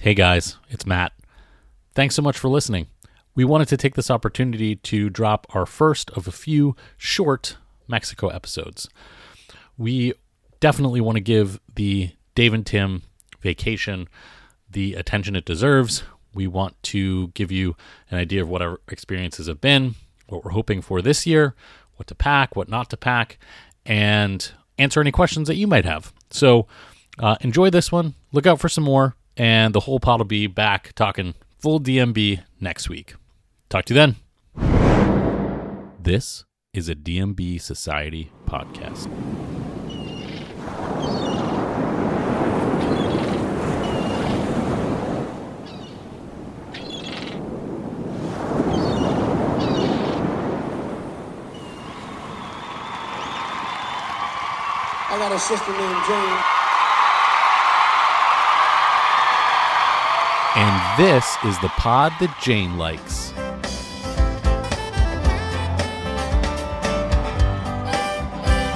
Hey guys, it's Matt. Thanks so much for listening. We wanted to take this opportunity to drop our first of a few short Mexico episodes. We definitely want to give the Dave and Tim vacation the attention it deserves. We want to give you an idea of what our experiences have been, what we're hoping for this year, what to pack, what not to pack, and answer any questions that you might have. So enjoy this one. Look out for some more. And the whole pod will be back talking full DMB next week. Talk to you then. This is a DMB Society podcast. I got a sister named Jane. And this is the pod that Jane likes.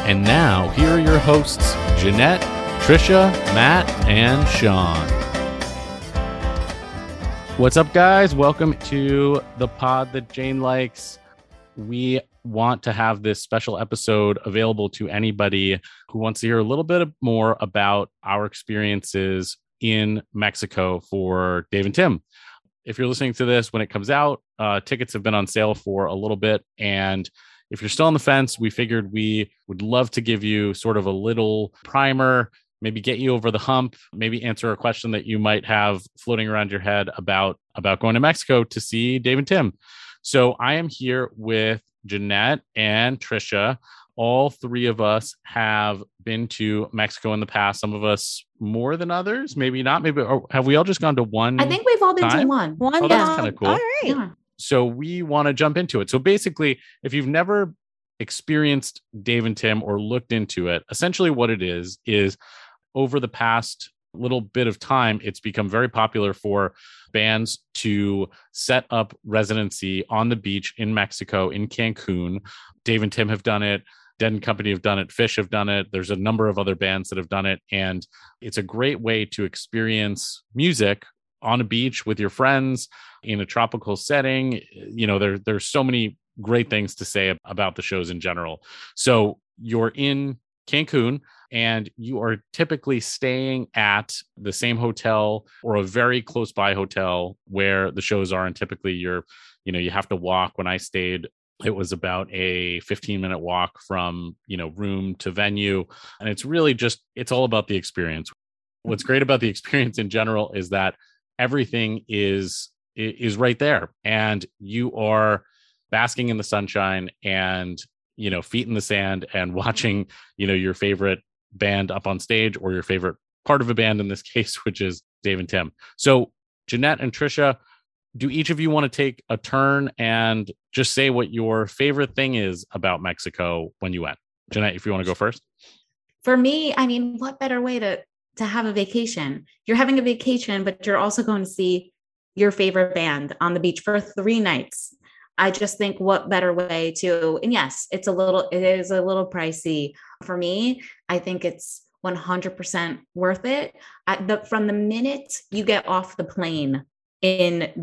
And now, here are your hosts, Jeanette, Trisha, Matt, and Sean. What's up, guys? Welcome to the pod that Jane likes. We want to have this special episode available to anybody who wants to hear a little bit more about our experiences in Mexico for Dave and Tim. If you're listening to this when it comes out, tickets have been on sale for a little bit. And if you're still on the fence, we figured we would love to give you sort of a little primer, maybe get you over the hump, maybe answer a question that you might have floating around your head about going to Mexico to see Dave and Tim. So I am here with Jeanette and Trisha. All three of us have been to Mexico in the past. Some of us more than others, maybe not. Maybe, or have we all just gone to one? I think we've all been to one. One, yeah. That's kind of cool. All right. Yeah. So we want to jump into it. So basically, if you've never experienced Dave and Tim or looked into it, essentially what it is over the past little bit of time, it's become very popular for bands to set up residency on the beach in Mexico, in Cancun. Dave and Tim have done it. Dead and Company have done it. Fish have done it. There's a number of other bands that have done it. And it's a great way to experience music on a beach with your friends in a tropical setting. You know, there's so many great things to say about the shows in general. So you're in Cancun, and you are typically staying at the same hotel or a very close by hotel where the shows are. And typically you have to walk. When I stayed, it was about a 15-minute walk from, room to venue. And it's really it's all about the experience. What's great about the experience in general is that everything is right there, and you are basking in the sunshine and, feet in the sand and watching, your favorite band up on stage, or your favorite part of a band in this case, which is Dave and Tim. So Jeanette and Trisha, do each of you want to take a turn and just say what your favorite thing is about Mexico when you went? Jeanette, if you want to go first. For me, I mean, what better way to have a vacation? You're having a vacation, but you're also going to see your favorite band on the beach for 3 nights. I just think what better way to, and yes, it is a little pricey for me. I think it's 100% worth it. From the minute you get off the plane at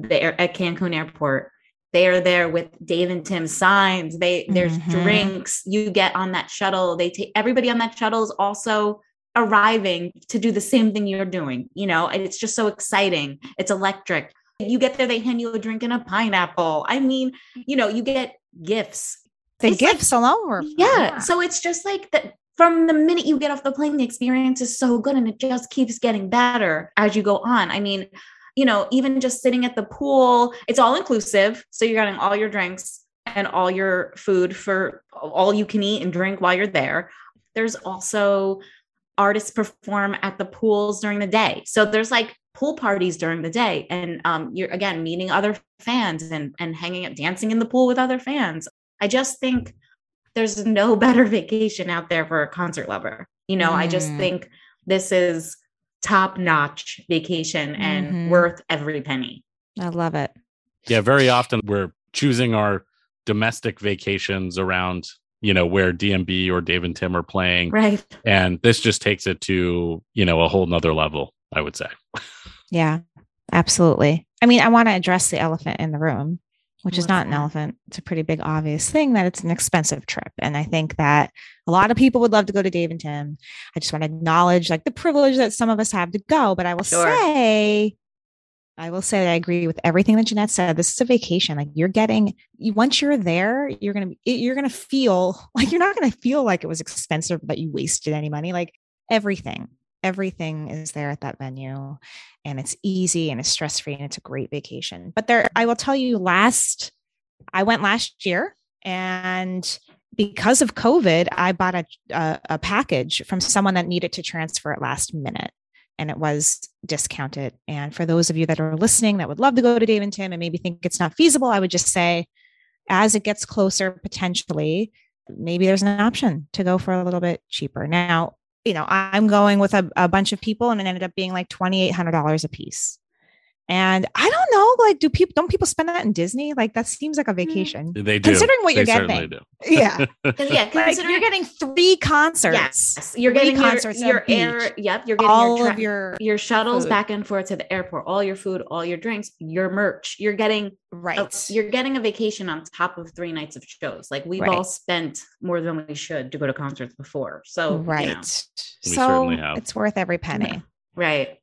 Cancun airport, they are there with Dave and Tim signs. There's drinks. You get on that shuttle. Everybody on that shuttle is also arriving to do the same thing you're doing. And it's just so exciting. It's electric. You get there, they hand you a drink and a pineapple. I mean, you get gifts. The gifts alone were fun. Yeah. So it's just like that. From the minute you get off the plane, the experience is so good, and it just keeps getting better as you go on. I mean, even just sitting at the pool, it's all inclusive. So you're getting all your drinks and all your food for all you can eat and drink while you're there. There's also artists perform at the pools during the day. So there's like pool parties during the day. And you're again, meeting other fans and hanging out, dancing in the pool with other fans. I just think there's no better vacation out there for a concert lover. I just think this is top-notch vacation and worth every penny. I love it. Yeah. Very often we're choosing our domestic vacations around, where DMB or Dave and Tim are playing. Right. And this just takes it to, a whole nother level, I would say. Yeah. Absolutely. I mean, I want to address the elephant in the room, which is not an elephant. It's a pretty big, obvious thing that it's an expensive trip. And I think that a lot of people would love to go to Dave and Tim. I just want to acknowledge like the privilege that some of us have to go, but I will say, that I agree with everything that Jeanette said. This is a vacation. Like you're getting, once you're there, you're going to feel like, you're not going to feel like it was expensive, but you wasted any money. Like everything is there at that venue, and it's easy and it's stress-free and it's a great vacation. But there, I will tell you I went last year, and because of COVID, I bought a package from someone that needed to transfer at last minute, and it was discounted. And for those of you that are listening, that would love to go to Dave and Tim and maybe think it's not feasible, I would just say, as it gets closer, potentially, maybe there's an option to go for a little bit cheaper. Now, you know, I'm going with a bunch of people, and it ended up being like $2,800 a piece. And I don't know, like, don't people spend that in Disney? Like that seems like a vacation. They do. Considering what you're getting. Do. Yeah. Yeah. Like, you're getting three concerts. Yes. You're getting concerts. Your air. Yep. You're getting all of your shuttles food. Back and forth to the airport, all your food, all your drinks, your merch. You're getting you're getting a vacation on top of 3 nights of shows. Like we've all spent more than we should to go to concerts before. So, you know. So it's worth every penny. Yeah. Right.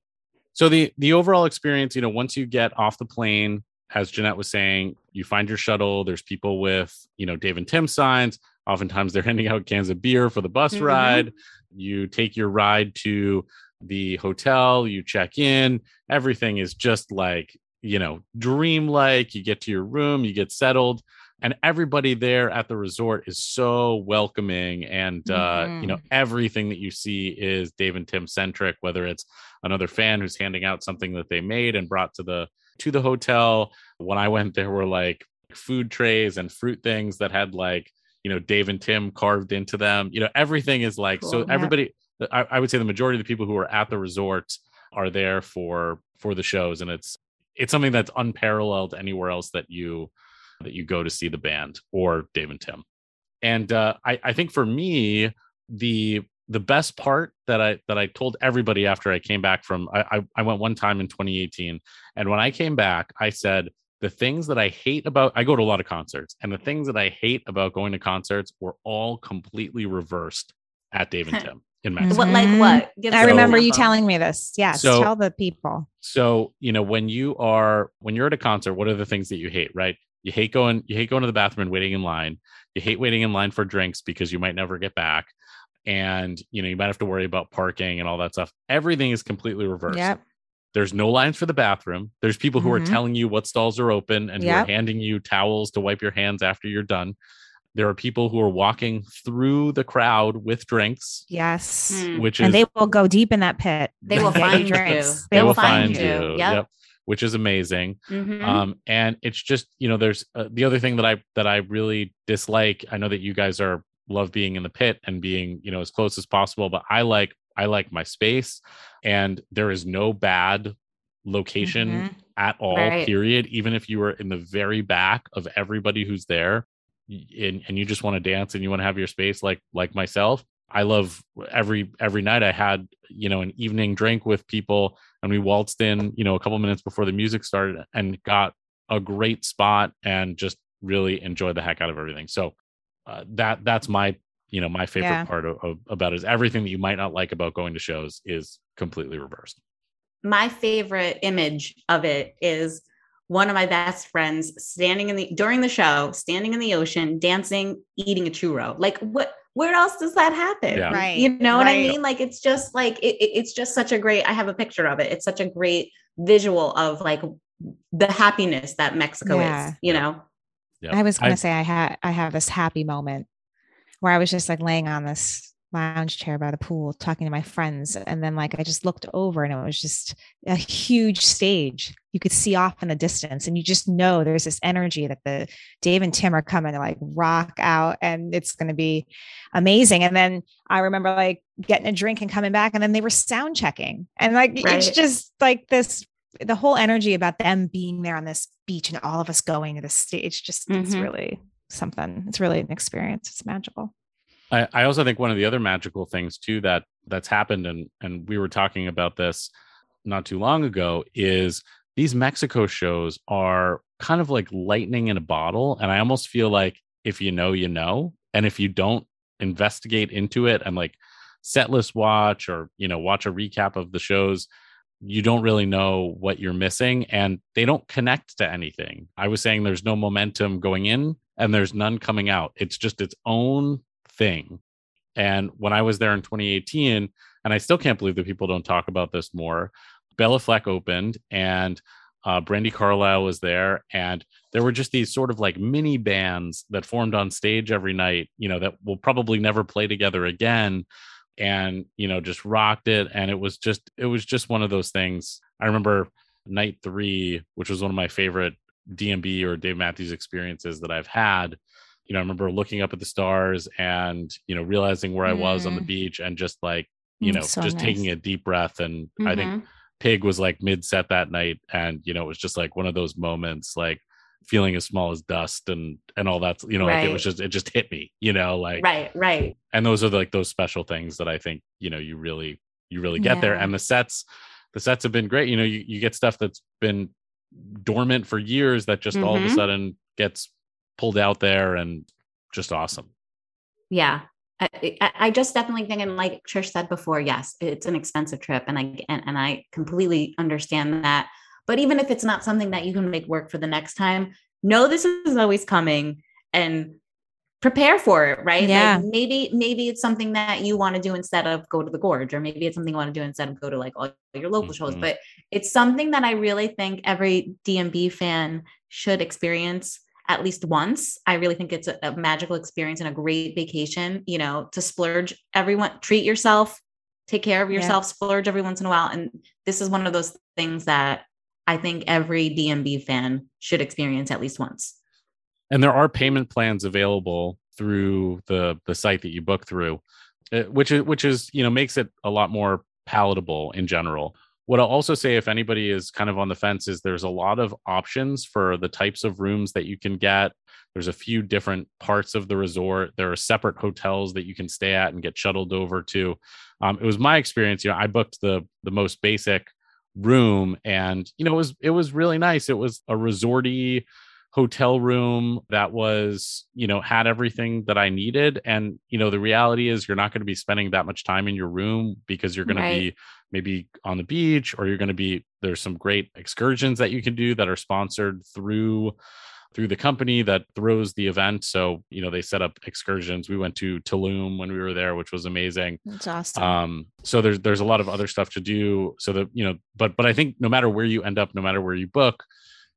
So the overall experience, you know, once you get off the plane, as Jeanette was saying, you find your shuttle, there's people with, you know, Dave and Tim signs. Oftentimes they're handing out cans of beer for the bus ride. You take your ride to the hotel, you check in, everything is just like, you know, dreamlike. You get to your room, you get settled, and everybody there at the resort is so welcoming. And, you know, everything that you see is Dave and Tim centric, whether it's another fan who's handing out something that they made and brought to the hotel. When I went, there were like food trays and fruit things that had like, you know, Dave and Tim carved into them. You know, everything is like, cool. So everybody, I would say the majority of the people who are at the resort are there for the shows. And it's something that's unparalleled anywhere else that you go to see the band or Dave and Tim. And I think for me, the best part that I told everybody after I came back from, I went one time in 2018. And when I came back, I said, the things that I hate about, I go to a lot of concerts, and the things that I hate about going to concerts were all completely reversed at Dave and Tim in Mexico. Like what? I remember you telling me this. Yes. So, tell the people. So, you know, when you're at a concert, what are the things that you hate, right? You hate going to the bathroom and waiting in line. You hate waiting in line for drinks because you might never get back. And, you know, you might have to worry about parking and all that stuff. Everything is completely reversed. Yep. There's no lines for the bathroom. There's people who are telling you what stalls are open and who are handing you towels to wipe your hands after you're done. There are people who are walking through the crowd with drinks. Yes. And they will go deep in that pit. They will find drinks. They will find you. Yep. Which is amazing. And it's just, you know, there's the other thing that I really dislike. I know that you guys love being in the pit and being, you know, as close as possible, but I like my space, and there is no bad location at all, period. Even if you were in the very back of everybody who's there and you just want to dance and you want to have your space, like myself, I love every night I had, you know, an evening drink with people, and we waltzed in, you know, a couple minutes before the music started and got a great spot and just really enjoyed the heck out of everything. So that's my, you know, my favorite part about it, is everything that you might not like about going to shows is completely reversed. My favorite image of it is one of my best friends standing in the ocean, dancing, eating a churro. Like where else does that happen? Yeah. Right. You know what I mean? Like, it's just like, it's just such a great, I have a picture of it. It's such a great visual of like the happiness that Mexico is, you know? Yep. I was going to say, I have this happy moment where I was just like laying on this lounge chair by the pool, talking to my friends. And then like, I just looked over and it was just a huge stage. You could see off in the distance, and you just know there's this energy that the Dave and Tim are coming to like rock out, and it's going to be amazing. And then I remember like getting a drink and coming back, and then they were sound checking, and like, it's just like this, the whole energy about them being there on this beach and all of us going to the stage, just it's really something. It's really an experience. It's magical. I also think one of the other magical things too that's happened, and we were talking about this not too long ago, is these Mexico shows are kind of like lightning in a bottle. And I almost feel like if you know, you know. And if you don't investigate into it and like setlist watch or, you know, watch a recap of the shows, you don't really know what you're missing, and they don't connect to anything. I was saying there's no momentum going in and there's none coming out. It's just its own thing. And when I was there in 2018, and I still can't believe that people don't talk about this more, Bella Fleck opened and Brandi Carlile was there. And there were just these sort of like mini bands that formed on stage every night, you know, that will probably never play together again. And, you know, just rocked it. And it was just one of those things. I remember night 3, which was one of my favorite DMB or Dave Matthews experiences that I've had. You know, I remember looking up at the stars and, you know, realizing where I was on the beach and just like, you know, so just nice. Taking a deep breath. And I think Pig was like mid-set that night. And, you know, it was just like one of those moments, like feeling as small as dust and all that, you know, right. Like it just hit me, you know, like, right. And those are like those special things that I think, you know, you really get there. And the sets have been great. You know, you get stuff that's been dormant for years that just all of a sudden gets pulled out there and just awesome. Yeah. I just definitely think, and like Trish said before, yes, it's an expensive trip. And I completely understand that. But even if it's not something that you can make work for the next time, know this is always coming and prepare for it, right? Yeah. Like maybe it's something that you want to do instead of go to the gorge, or maybe it's something you want to do instead of go to like all your local shows. But it's something that I really think every DMB fan should experience at least once. I really think it's a magical experience and a great vacation, you know, to splurge. Everyone, treat yourself, take care of yourself, splurge every once in a while. And this is one of those things that I think every DMB fan should experience at least once. And there are payment plans available through the site that you book through, which is, you know, makes it a lot more palatable in general. What I'll also say, if anybody is kind of on the fence, is there's a lot of options for the types of rooms that you can get. There's a few different parts of the resort. There are separate hotels that you can stay at and get shuttled over to. It was my experience, you know, I booked the most basic room, and you know, it was really nice. It was a resorty hotel room that was, you know, had everything that I needed. And, you know, the reality is you're not going to be spending that much time in your room because you're going to be maybe on the beach, or you're going to be, there's some great excursions that you can do that are sponsored through the company that throws the event. So, you know, they set up excursions. We went to Tulum when we were there, which was amazing. That's awesome. So there's a lot of other stuff to do, so that, you know, but I think no matter where you end up, no matter where you book,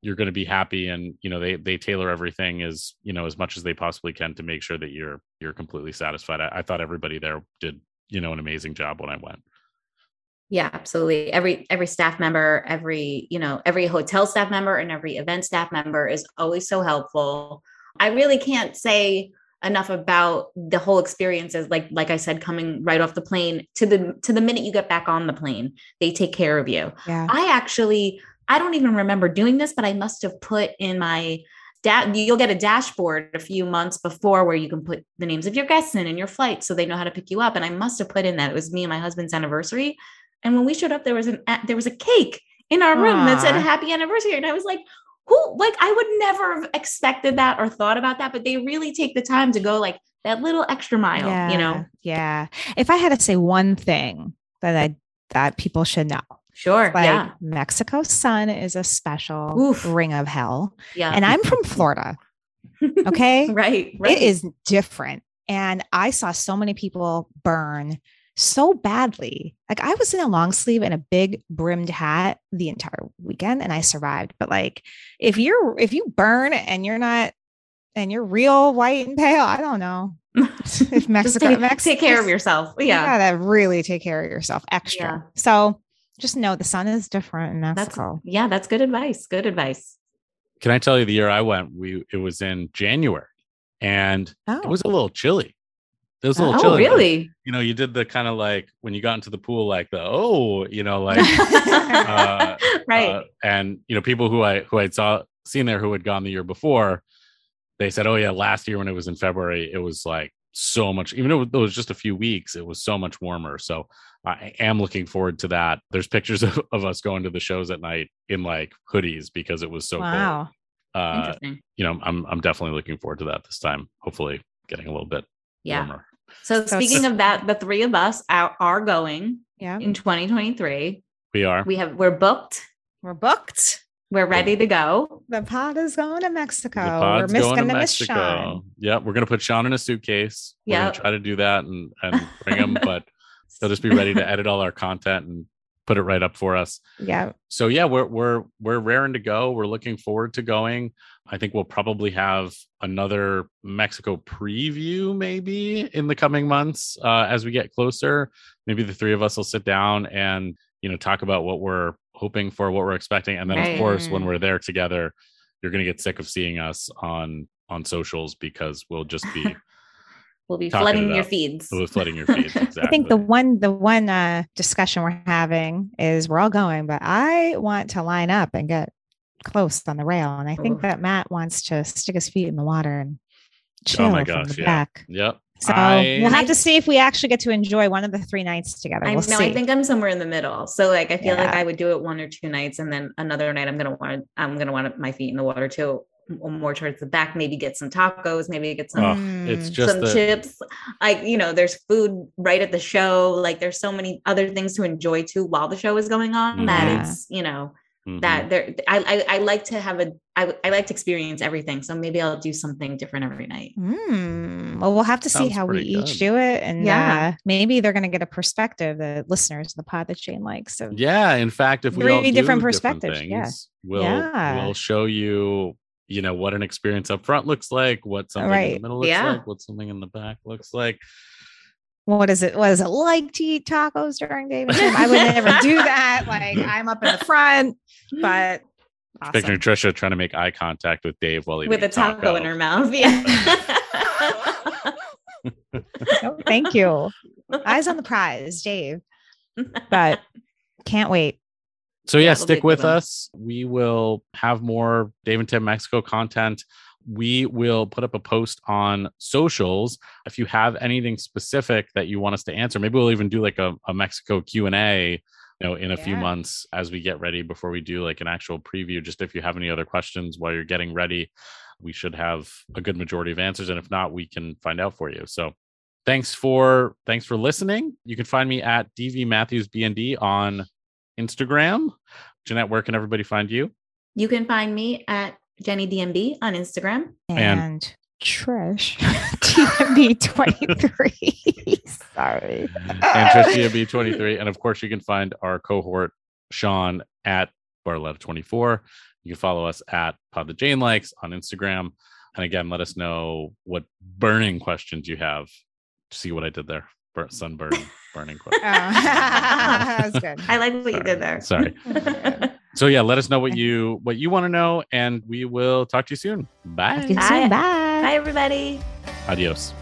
you're going to be happy. And, you know, they tailor everything as, you know, as much as they possibly can to make sure that you're completely satisfied. I thought everybody there did, you know, an amazing job when I went. Yeah, absolutely. Every staff member, every hotel staff member and every event staff member is always so helpful. I really can't say enough about the whole experiences. Like I said, coming right off the plane to the minute you get back on the plane, they take care of you. Yeah. I don't even remember doing this, but I must've put in my you'll get a dashboard a few months before where you can put the names of your guests in and your flight, so they know how to pick you up. And I must've put in that it was me and my husband's anniversary. And when we showed up, there was a cake in our room that said happy anniversary. And I was like, I would never have expected that or thought about that, but they really take the time to go like that little extra mile, you know? Yeah. If I had to say one thing that people should know. Sure. Like, Mexico sun is a special ring of hell. Yeah. And I'm from Florida. Okay. Right. It is different. And I saw so many people burn so badly. Like, I was in a long sleeve and a big brimmed hat the entire weekend and I survived. But like, if you burn and you're real white and pale, I don't know. If Mexico, take care of yourself. Yeah. You gotta really take care of yourself extra. Yeah. So just know the sun is different in Mexico. That's good advice. Good advice. Can I tell you the year I went, it was in January and it was a little chilly. It was a little chilly. Oh, really? Like, you know, you did the kind of like when you got into the pool, like you know, like, right. And you know, people who I'd seen there who had gone the year before, they said, "Oh yeah, last year when it was in February, it was like so much, even though it was just a few weeks, it was so much warmer. So I am looking forward to that. There's pictures of us going to the shows at night in like hoodies because it was so cold. Interesting. You know, I'm definitely looking forward to that this time. Hopefully getting a little bit warmer. So speaking of that, the three of us are going in 2023. We're booked. We're ready to go. The pod is going to Mexico. We're going to Mexico. Yeah, we're going to put Sean in a suitcase. Yeah, we're going to try to do that and bring him, but they'll just be ready to edit all our content and put it right up for us. Yeah. So yeah, we're raring to go. We're looking forward to going. I think we'll probably have another Mexico preview maybe in the coming months as we get closer. Maybe the three of us will sit down and talk about what we're hoping for, what we're expecting. And then of course, when we're there together, you're going to get sick of seeing us on socials because we'll just be, we'll be flooding your feeds. We'll be flooding your feeds. Exactly. I think the one discussion we're having is we're all going, but I want to line up and get close on the rail. And I think that Matt wants to stick his feet in the water and chill from the back. Yep. So we'll have to see if we actually get to enjoy one of the three nights together. We'll see. I think I'm somewhere in the middle. So like, I feel like I would do it one or two nights. And then another night, I'm going to want my feet in the water too, more towards the back, maybe get some tacos, maybe get some chips. Like, there's food right at the show. Like there's so many other things to enjoy too, while the show is going on that it's, that there, I like to have I like to experience everything. So maybe I'll do something different every night. Well, we'll have to see how we each do it. And maybe they're going to get a perspective, the listeners of the pod that Shane likes. So in fact, if we all do different perspectives, we'll show you, what an experience up front looks like, what something in the middle looks like, what something in the back looks like. What is it like to eat tacos during Dave and Tim? I would never do that. Like I'm up in the front, but awesome. Picturing Trisha trying to make eye contact with Dave while eating with a taco in her mouth. No, thank you. Eyes on the prize, Dave. But can't wait. So stick with us. We will have more Dave and Tim Mexico content. We will put up a post on socials. If you have anything specific that you want us to answer, maybe we'll even do like a Mexico Q&A, in a few months as we get ready before we do like an actual preview. Just if you have any other questions while you're getting ready, we should have a good majority of answers. And if not, we can find out for you. So thanks for listening. You can find me at DV Matthews BND on Instagram. Jeanette, where can everybody find you? You can find me at Jenny DMB on Instagram and Trish DMB 23. Sorry. And Trish DMB 23. And of course you can find our cohort Sean at Barlev24. You can follow us at Pod That Jane Likes on Instagram. And again, let us know what burning questions you have. See what I did there. Burning question. That was good. I like what you did there. Sorry. So let us know what you want to know, and we will talk to you soon. Bye. Bye everybody. Adios.